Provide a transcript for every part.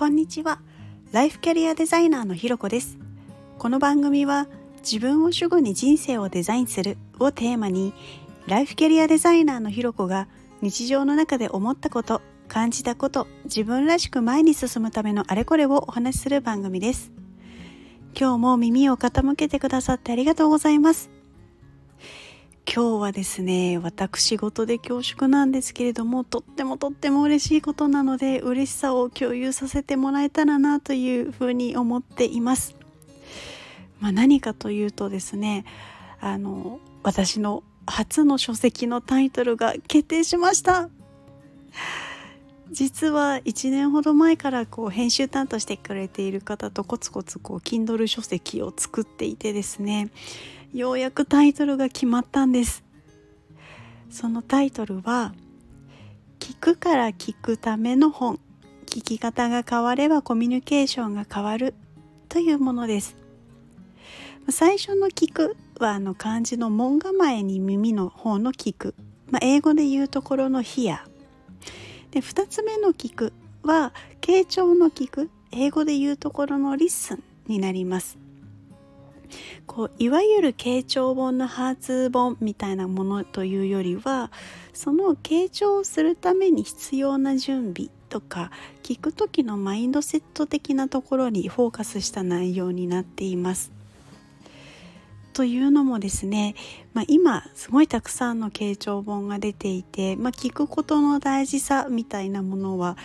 こんにちは。ライフキャリアデザイナーのひろこです。この番組は自分を主語に人生をデザインするをテーマに、ライフキャリアデザイナーのひろこが日常の中で思ったこと、感じたこと、自分らしく前に進むためのあれこれをお話しする番組です。今日も耳を傾けてくださってありがとうございます。今日はですね、私事で恐縮なんですけれども、とっても嬉しいことなので、嬉しさを共有させてもらえたらなというふうに思っています。何かというとですね、私の初の書籍のタイトルが決定しました。実は1年ほど前から編集担当してくれている方とコツコツKindle 書籍を作っていてですね、ようやくタイトルが決まったんです。そのタイトルは、聞くから聞くための本、聞き方が変わればコミュニケーションが変わるというものです。最初の聞くは漢字の門構えに耳の方の聞く、英語で言うところのhearで、2つ目の聞くは傾聴の聞く、英語で言うところのリッスンになります。いわゆる傾聴本の発本みたいなものというよりは、その傾聴をするために必要な準備とか、聞く時のマインドセット的なところにフォーカスした内容になっています。というのもですね、今すごいたくさんの傾聴本が出ていて、聞くことの大事さみたいなものは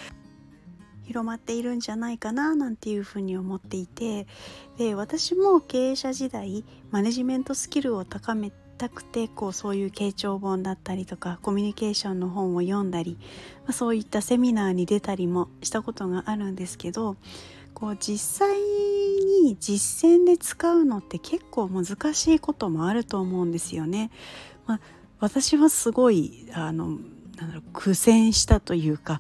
広まっているんじゃないかななんていうふうに思っていて、で、私も経営者時代マネジメントスキルを高めたくて、そういう傾聴本だったりとかコミュニケーションの本を読んだり、そういったセミナーに出たりもしたことがあるんですけど、実際に実践で使うのって結構難しいこともあると思うんですよね。私はすごい苦戦したというか、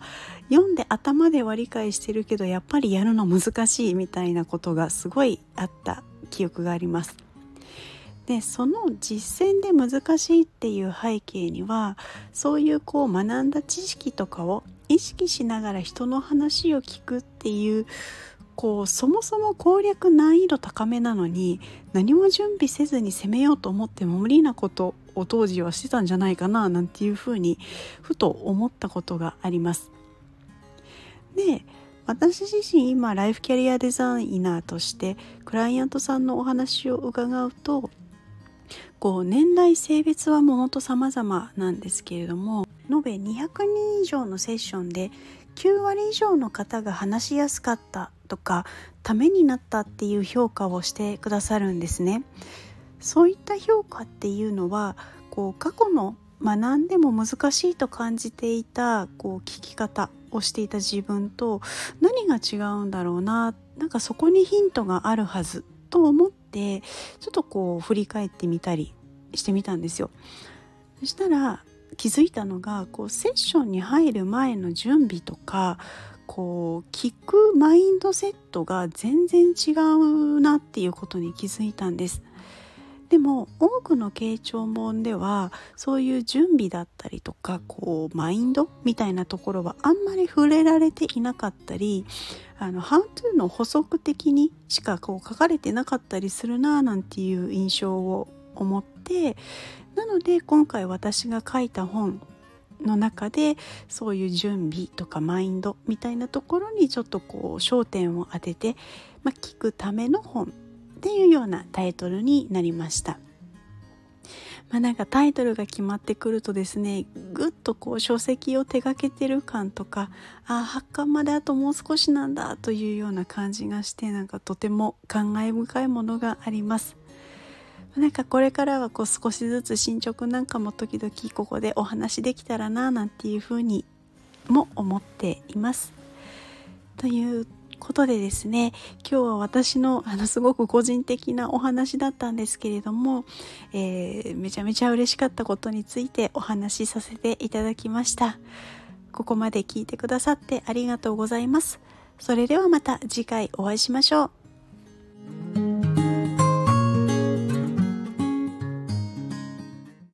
読んで頭では理解してるけど、やっぱりやるの難しいみたいなことがすごいあった記憶があります。で、その実践で難しいっていう背景には、そういう学んだ知識とかを意識しながら人の話を聞くっていうそもそも攻略難易度高めなのに、何も準備せずに攻めようと思っても無理なことを当時はしてたんじゃないかななんていうふうにふと思ったことがあります。で、私自身今ライフキャリアデザイナーとしてクライアントさんのお話を伺うと、年代性別はものと様々なんですけれども、延べ200人以上のセッションで9割以上の方が話しやすかったとか、ためになったっていう評価をしてくださるんですね。そういった評価っていうのは、過去の学んでも難しいと感じていた聞き方をしていた自分と何が違うんだろうな、そこにヒントがあるはずと思って、ちょっと振り返ってみたりしてみたんですよ。そしたら気づいたのが、セッションに入る前の準備とか、聞くマインドセットが全然違うなっていうことに気づいたんです。でも多くの傾聴本では、そういう準備だったりとかマインドみたいなところはあんまり触れられていなかったり、ハウトゥーの補足的にしか書かれてなかったりするななんていう印象を思って、なので今回私が書いた本の中で、そういう準備とかマインドみたいなところにちょっと焦点を当てて、聞くための本っていうようなタイトルになりました。タイトルが決まってくるとですね、ぐっと書籍を手がけてる感とか、発刊まであともう少しなんだというような感じがして、とても感慨深いものがあります。これからは少しずつ進捗なんかも時々ここでお話できたらななんていうふうにも思っています。ということでですね、今日は私のすごく個人的なお話だったんですけれども、めちゃめちゃ嬉しかったことについてお話しさせていただきました。ここまで聞いてくださってありがとうございます。それではまた次回お会いしましょう。